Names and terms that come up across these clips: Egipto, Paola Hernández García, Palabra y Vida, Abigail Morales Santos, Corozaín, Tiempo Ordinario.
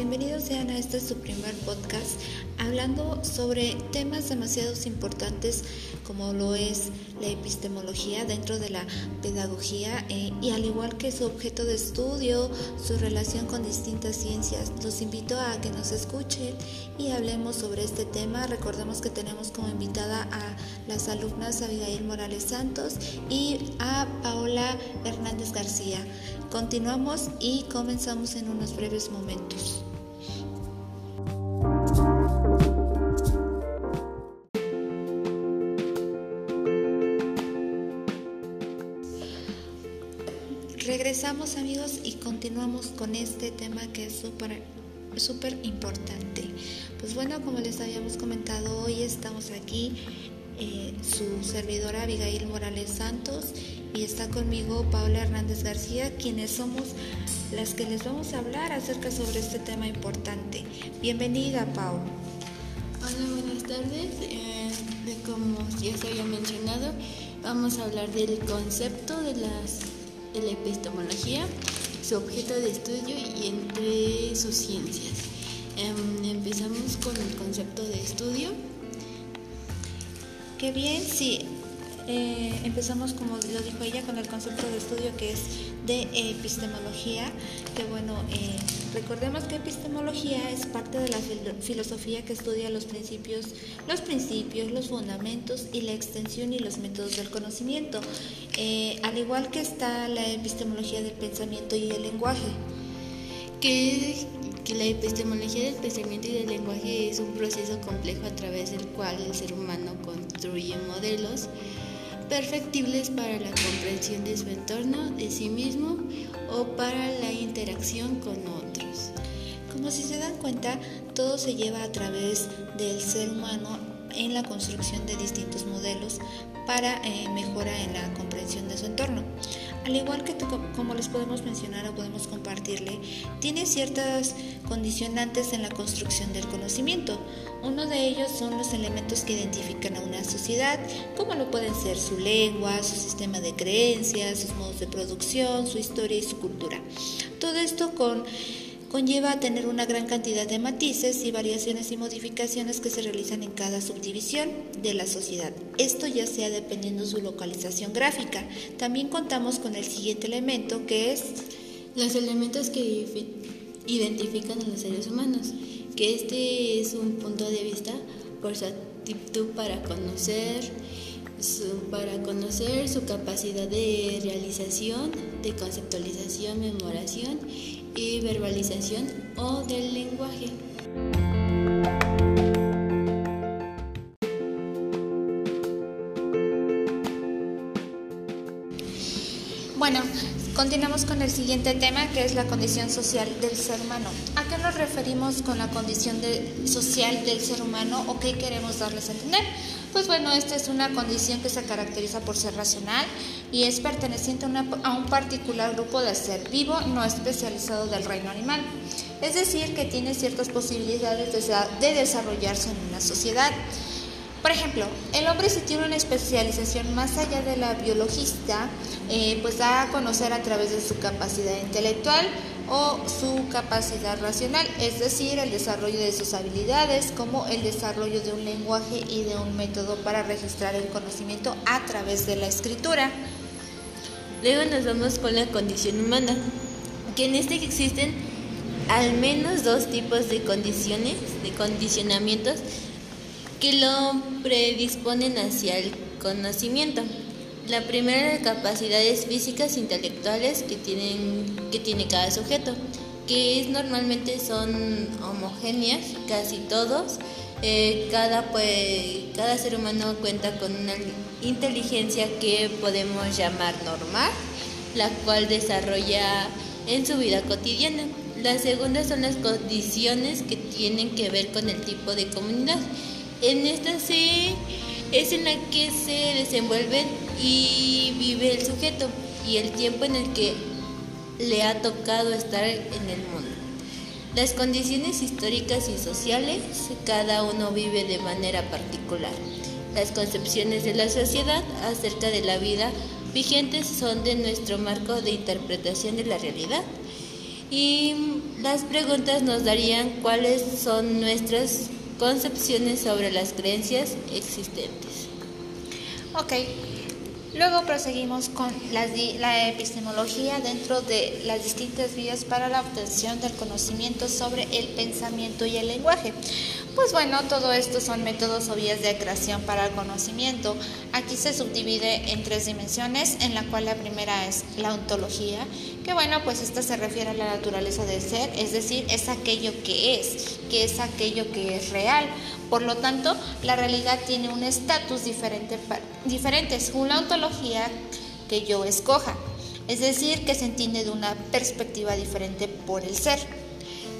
Bienvenidos sean a este su primer podcast hablando sobre temas demasiado importantes como lo es la epistemología dentro de la pedagogía y al igual que su objeto de estudio, su relación con distintas ciencias. Los invito a que nos escuchen y hablemos sobre este tema. Recordemos que tenemos como invitada a las alumnas Abigail Morales Santos y a Paola Hernández García. Continuamos y comenzamos en unos breves momentos. Regresamos amigos y continuamos con este tema que es súper importante. Pues bueno, como les habíamos comentado, hoy estamos aquí su servidora Abigail Morales Santos y está conmigo Paola Hernández García, quienes somos las que les vamos a hablar acerca sobre este tema importante. Bienvenida, Pau. Hola, buenas tardes. Como ya se había mencionado, vamos a hablar del concepto de la epistemología, su objeto de estudio y entre sus ciencias. Empezamos con el concepto de estudio. Qué bien, sí. Empezamos, como lo dijo ella, con el concepto de estudio que es de epistemología, que bueno, recordemos que epistemología es parte de la filosofía que estudia los principios, los fundamentos y la extensión y los métodos del conocimiento, al igual que está la epistemología del pensamiento y el lenguaje. Que la epistemología del pensamiento y del lenguaje es un proceso complejo a través del cual el ser humano construye modelos perfectibles para la comprensión de su entorno, de sí mismo o para la interacción con otros. Como si se dan cuenta, todo se lleva a través del ser humano en la construcción de distintos modelos para mejora en la comprensión de su entorno. Al igual que, como les podemos mencionar o podemos compartirle, tiene ciertas condicionantes en la construcción del conocimiento. Uno de ellos son los elementos que identifican a una sociedad, como lo pueden ser su lengua, su sistema de creencias, sus modos de producción, su historia y su cultura. Todo esto conlleva a tener una gran cantidad de matices y variaciones y modificaciones que se realizan en cada subdivisión de la sociedad, esto ya sea dependiendo su localización gráfica. También contamos con el siguiente elemento, que es los elementos que identifican a los seres humanos, que este es un punto de vista por su actitud para conocer, su capacidad de realización, de conceptualización, memoración y verbalización o del lenguaje. Bueno, continuamos con el siguiente tema, que es la condición social del ser humano. ¿A qué nos referimos con la condición social del ser humano o qué queremos darles a entender? Pues bueno, esta es una condición que se caracteriza por ser racional y es perteneciente a un particular grupo de ser vivo no especializado del reino animal. Es decir, que tiene ciertas posibilidades de desarrollarse en una sociedad. Por ejemplo, el hombre, si tiene una especialización más allá de la biologista, pues da a conocer a través de su capacidad intelectual o su capacidad racional, es decir, el desarrollo de sus habilidades, como el desarrollo de un lenguaje y de un método para registrar el conocimiento a través de la escritura. Luego nos vamos con la condición humana, que en este existen al menos dos tipos de condiciones, de condicionamientos, que lo predisponen hacia el conocimiento. La primera, las capacidades físicas e intelectuales que tiene cada sujeto, que normalmente son homogéneas, casi todos. Cada ser humano cuenta con una inteligencia que podemos llamar normal, la cual desarrolla en su vida cotidiana. La segunda son las condiciones que tienen que ver con el tipo de comunidad. En esta es en la que se desenvuelven y vive el sujeto y el tiempo en el que le ha tocado estar en el mundo. Las condiciones históricas y sociales, cada uno vive de manera particular. Las concepciones de la sociedad acerca de la vida vigentes son de nuestro marco de interpretación de la realidad. y las preguntas nos darían cuáles son nuestras concepciones sobre las creencias existentes. Ok, luego proseguimos con la epistemología dentro de las distintas vías para la obtención del conocimiento sobre el pensamiento y el lenguaje. Pues bueno, todo esto son métodos o vías de creación para el conocimiento. Aquí se subdivide en tres dimensiones, en la cual la primera es la ontología, que bueno, pues esta se refiere a la naturaleza del ser, es decir, es aquello que es aquello que es real. Por lo tanto, la realidad tiene un estatus diferente según la ontología que yo escoja, es decir, que se entiende de una perspectiva diferente por el ser.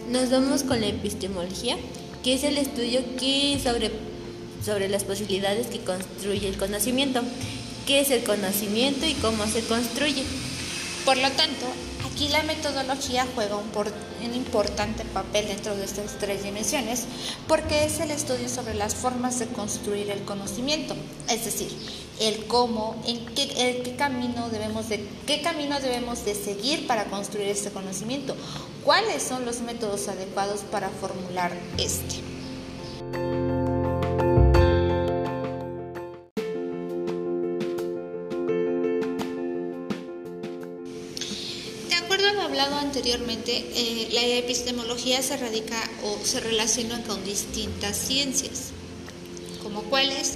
Nos vamos con la epistemología, que es el estudio que sobre las posibilidades que construye el conocimiento. ¿Qué es el conocimiento y cómo se construye? Por lo tanto, aquí la metodología juega un importante papel dentro de estas tres dimensiones, porque es el estudio sobre las formas de construir el conocimiento, es decir, el cómo, qué camino debemos de seguir para construir este conocimiento, cuáles son los métodos adecuados para formular este. Anteriormente, la epistemología se radica o se relaciona con distintas ciencias, como cuáles.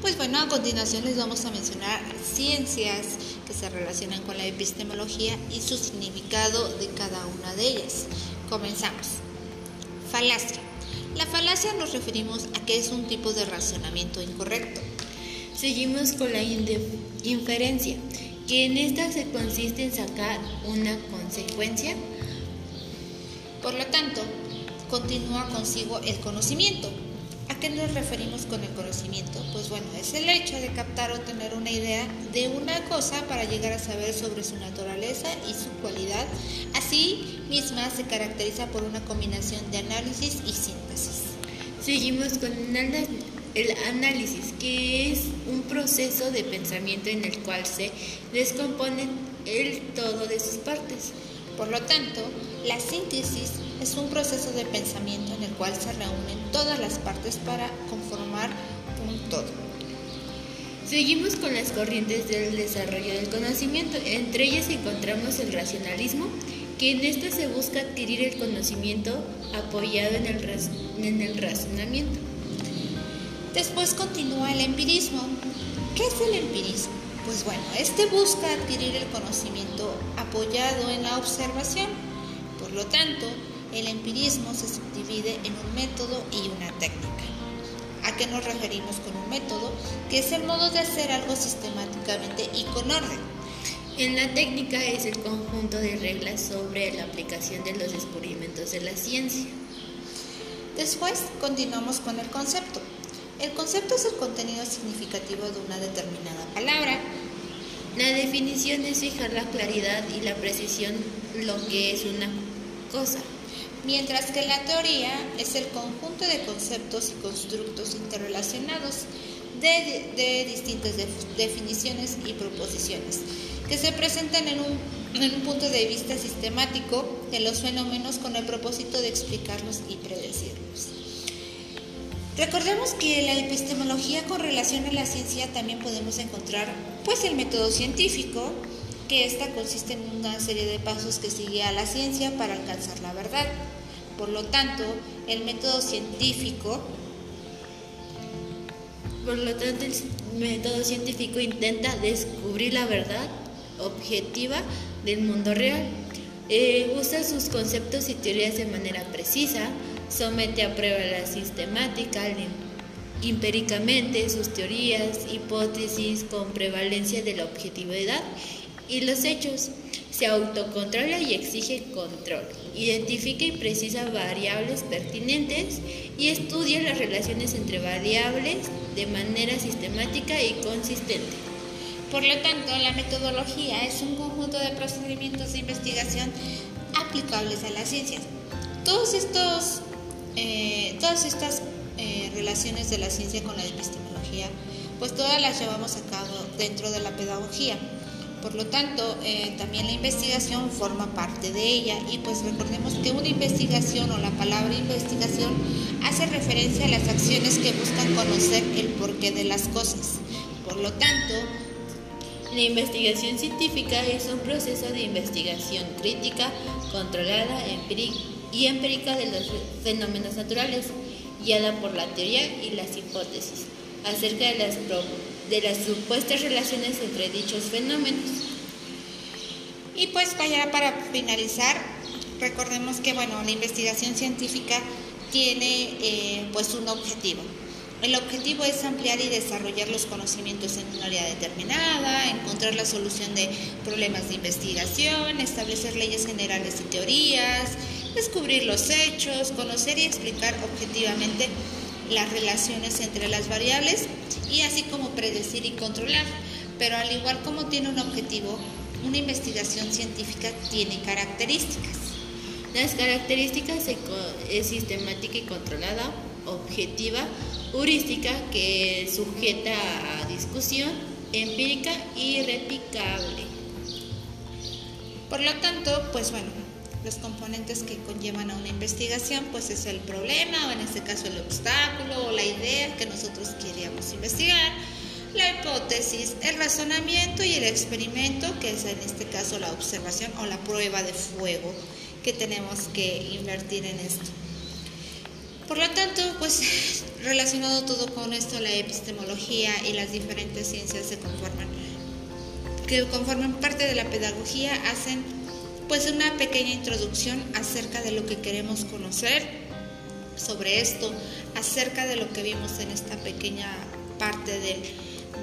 Pues bueno, a continuación les vamos a mencionar ciencias que se relacionan con la epistemología y su significado de cada una de ellas. Comenzamos. Falacia. La falacia nos referimos a que es un tipo de razonamiento incorrecto. Seguimos con la inferencia, que en esta se consiste en sacar una consecuencia. Por lo tanto, continúa consigo el conocimiento. ¿A qué nos referimos con el conocimiento? Pues bueno, es el hecho de captar o tener una idea de una cosa para llegar a saber sobre su naturaleza y su cualidad. Así misma se caracteriza por una combinación de análisis y síntesis. Seguimos con el análisis, que es un proceso de pensamiento en el cual se descompone el todo de sus partes. Por lo tanto, la síntesis es un proceso de pensamiento en el cual se reúnen todas las partes para conformar un todo. Seguimos con las corrientes del desarrollo del conocimiento. Entre ellas encontramos el racionalismo, que en esta se busca adquirir el conocimiento apoyado en el razonamiento. Después continúa el empirismo. ¿Qué es el empirismo? Pues bueno, este busca adquirir el conocimiento apoyado en la observación. Por lo tanto, el empirismo se subdivide en un método y una técnica. ¿A qué nos referimos con un método? Que es el modo de hacer algo sistemáticamente y con orden. En la técnica es el conjunto de reglas sobre la aplicación de los descubrimientos de la ciencia. Después continuamos con el concepto. El concepto es el contenido significativo de una determinada palabra. La definición es fijar la claridad y la precisión lo que es una cosa. Mientras que la teoría es el conjunto de conceptos y constructos interrelacionados de distintas definiciones y proposiciones que se presentan en un punto de vista sistemático de los fenómenos con el propósito de explicarlos y predecirlos. Recordemos que la epistemología con relación a la ciencia también podemos encontrar pues el método científico, que esta consiste en una serie de pasos que sigue a la ciencia para alcanzar la verdad. Por lo tanto, el método científico intenta descubrir la verdad objetiva del mundo real. Usa sus conceptos y teorías de manera precisa, somete a prueba la sistemática, empíricamente sus teorías, hipótesis con prevalencia de la objetividad y los hechos, se autocontrola y exige control, identifica y precisa variables pertinentes y estudia las relaciones entre variables de manera sistemática y consistente. Por lo tanto, la metodología es un conjunto de procedimientos de investigación aplicables a las ciencias. Todas estas relaciones de la ciencia con la epistemología, pues todas las llevamos a cabo dentro de la pedagogía. Por lo tanto, también la investigación forma parte de ella, y pues recordemos que una investigación, o la palabra investigación, hace referencia a las acciones que buscan conocer el porqué de las cosas. Por lo tanto, la investigación científica es un proceso de investigación crítica, controlada y empírica de los fenómenos naturales, guiada por la teoría y las hipótesis acerca de las supuestas relaciones entre dichos fenómenos. Y pues para finalizar, recordemos que la investigación científica tiene pues un objetivo. El objetivo es ampliar y desarrollar los conocimientos en un área determinada, encontrar la solución de problemas de investigación, establecer leyes generales y teorías, descubrir los hechos, conocer y explicar objetivamente las relaciones entre las variables, y así como predecir y controlar. Pero al igual como tiene un objetivo, una investigación científica tiene características. Las características es sistemática y controlada, objetiva, heurística, que es sujeta a discusión, empírica y replicable. Por lo tanto, pues los componentes que conllevan a una investigación, pues es el problema, o en este caso el obstáculo, o la idea que nosotros queríamos investigar, la hipótesis, el razonamiento y el experimento, que es en este caso la observación o la prueba de fuego que tenemos que invertir en esto. Por lo tanto, pues relacionado todo con esto, la epistemología y las diferentes ciencias que conforman parte de la pedagogía hacen pues una pequeña introducción acerca de lo que queremos conocer sobre esto, acerca de lo que vimos en esta pequeña parte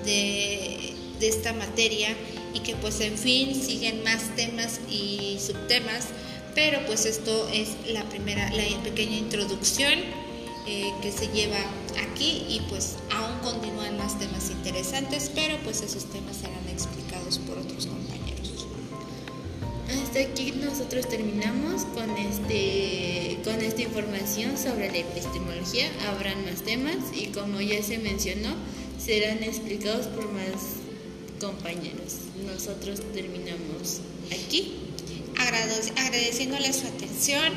de esta materia, y que pues en fin siguen más temas y subtemas, pero pues esto es la pequeña introducción que se lleva aquí, y pues aún continúan más temas interesantes, pero pues esos temas serán explicados por otros compañeros. Hasta aquí nosotros terminamos con esta información sobre la epistemología. Habrán más temas y, como ya se mencionó, serán explicados por más compañeros. Nosotros terminamos aquí, agradeciéndoles su atención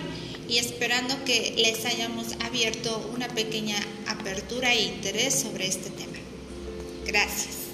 y esperando que les hayamos abierto una pequeña apertura e interés sobre este tema. Gracias.